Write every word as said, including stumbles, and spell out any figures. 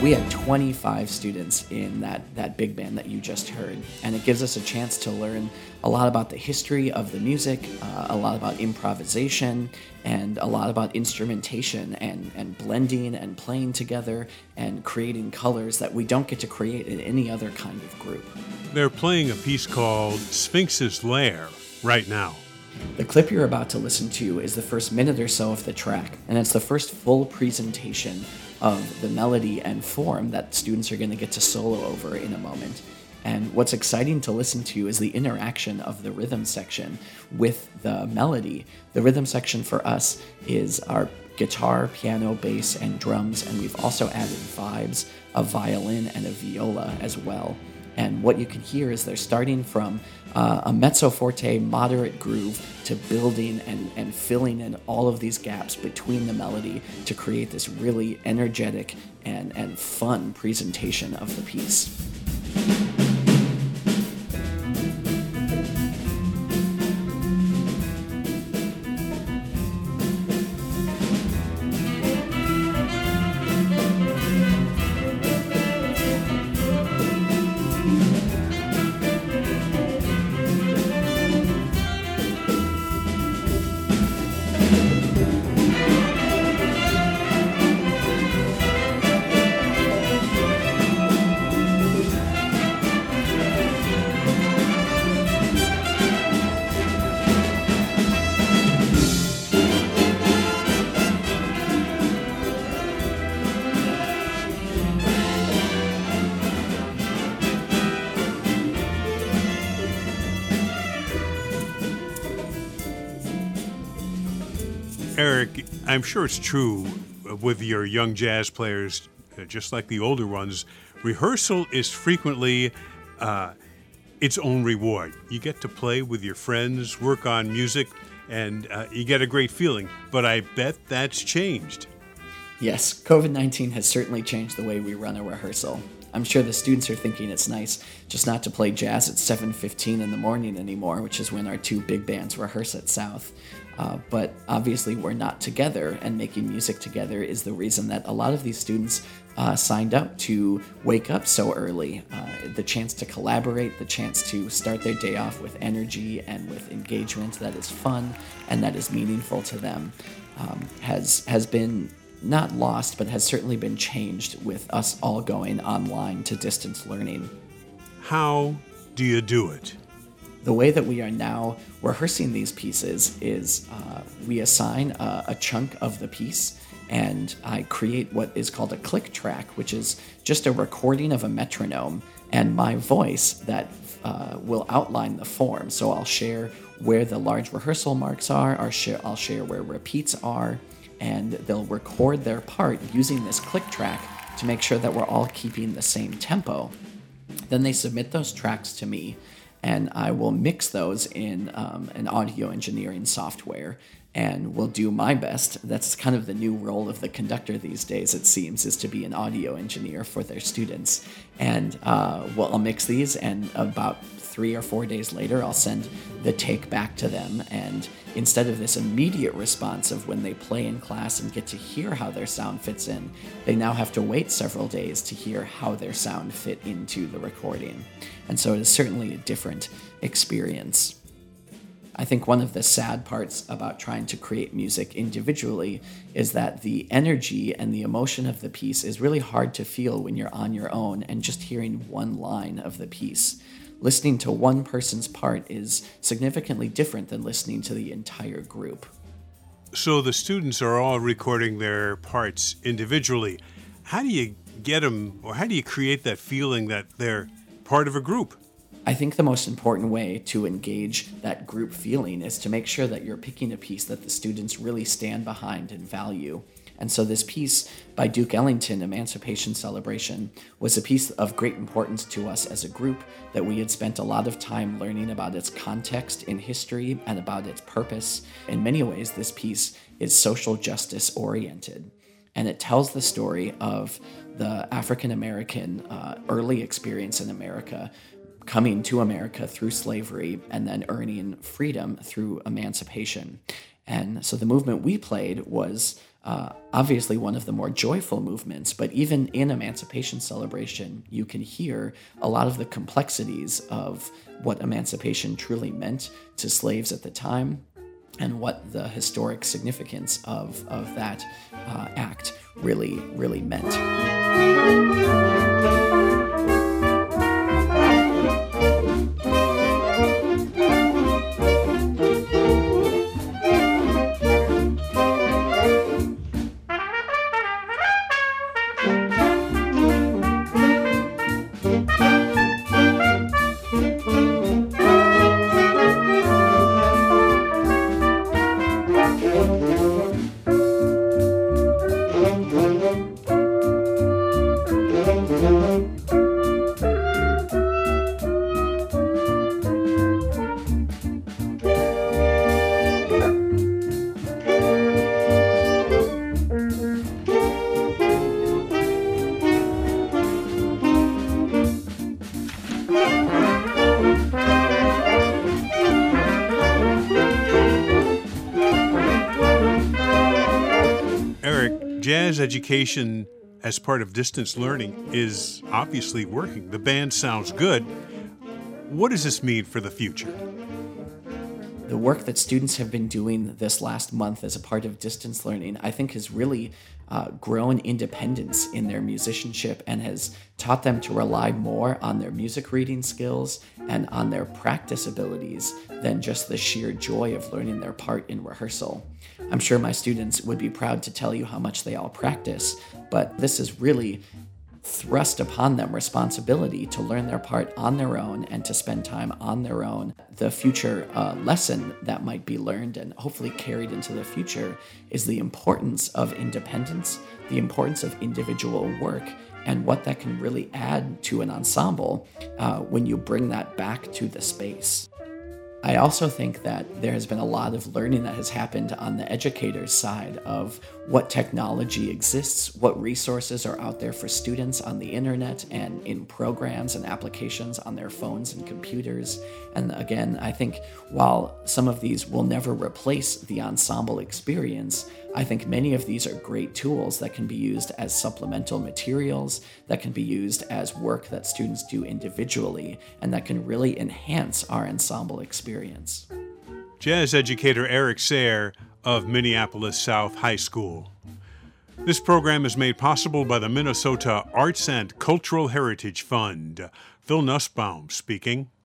We had twenty-five students in that, that big band that you just heard, and it gives us a chance to learn a lot about the history of the music, uh, a lot about improvisation, and a lot about instrumentation and, and blending and playing together and creating colors that we don't get to create in any other kind of group. They're playing a piece called Sphinx's Lair right now. The clip you're about to listen to is the first minute or so of the track, and it's the first full presentation of the melody and form that students are going to get to solo over in a moment. And what's exciting to listen to is the interaction of the rhythm section with the melody. The rhythm section for us is our guitar, piano, bass, and drums, and we've also added vibes, a violin, and a viola as well. And what you can hear is they're starting from uh, a mezzo forte moderate groove to building and, and filling in all of these gaps between the melody to create this really energetic and, and fun presentation of the piece. Eric, I'm sure it's true with your young jazz players, just like the older ones, rehearsal is frequently uh, its own reward. You get to play with your friends, work on music, and uh, you get a great feeling. But I bet that's changed. Yes, covid nineteen has certainly changed the way we run a rehearsal. I'm sure the students are thinking it's nice just not to play jazz at seven fifteen in the morning anymore, which is when our two big bands rehearse at South. Uh, but obviously we're not together, and making music together is the reason that a lot of these students uh, signed up to wake up so early. Uh, the chance to collaborate, the chance to start their day off with energy and with engagement that is fun and that is meaningful to them um, has, has been not lost, but has certainly been changed with us all going online to distance learning. How do you do it? The way that we are now rehearsing these pieces is uh, we assign a, a chunk of the piece, and I create what is called a click track, which is just a recording of a metronome and my voice that uh, will outline the form. So I'll share where the large rehearsal marks are, or sh- I'll share where repeats are, and they'll record their part using this click track to make sure that we're all keeping the same tempo. Then they submit those tracks to me, and I will mix those in um, an audio engineering software, and will do my best. That's kind of the new role of the conductor these days, it seems, is to be an audio engineer for their students. And uh, well, I'll mix these, and about three or four days later, I'll send the take back to them. And instead of this immediate response of when they play in class and get to hear how their sound fits in, they now have to wait several days to hear how their sound fit into the recording. And so it is certainly a different experience. I think one of the sad parts about trying to create music individually is that the energy and the emotion of the piece is really hard to feel when you're on your own and just hearing one line of the piece. Listening to one person's part is significantly different than listening to the entire group. So the students are all recording their parts individually. How do you get them, or how do you create that feeling that they're part of a group? I think the most important way to engage that group feeling is to make sure that you're picking a piece that the students really stand behind and value. And so this piece by Duke Ellington, Emancipation Celebration, was a piece of great importance to us as a group, that we had spent a lot of time learning about its context in history and about its purpose. In many ways, this piece is social justice oriented. And it tells the story of the African American uh, early experience in America, coming to America through slavery and then earning freedom through emancipation. And so the movement we played was uh, obviously one of the more joyful movements, but even in Emancipation Celebration, you can hear a lot of the complexities of what emancipation truly meant to slaves at the time and what the historic significance of, of that uh, act really, really meant. Education as part of distance learning is obviously working. The band sounds good. What does this mean for the future? The work that students have been doing this last month as a part of distance learning, I think, has really uh, grown independence in their musicianship and has taught them to rely more on their music reading skills and on their practice abilities than just the sheer joy of learning their part in rehearsal. I'm sure my students would be proud to tell you how much they all practice, but this is really thrust upon them responsibility to learn their part on their own and to spend time on their own. The future uh, lesson that might be learned and hopefully carried into the future is the importance of independence, the importance of individual work, and what that can really add to an ensemble uh, when you bring that back to the space. I also think that there has been a lot of learning that has happened on the educator's side of what technology exists, what resources are out there for students on the internet and in programs and applications on their phones and computers. And again, I think while some of these will never replace the ensemble experience, I think many of these are great tools that can be used as supplemental materials, that can be used as work that students do individually, and that can really enhance our ensemble experience. Jazz educator Eric Sayre of Minneapolis South High School. This program is made possible by the Minnesota Arts and Cultural Heritage Fund. Phil Nussbaum speaking.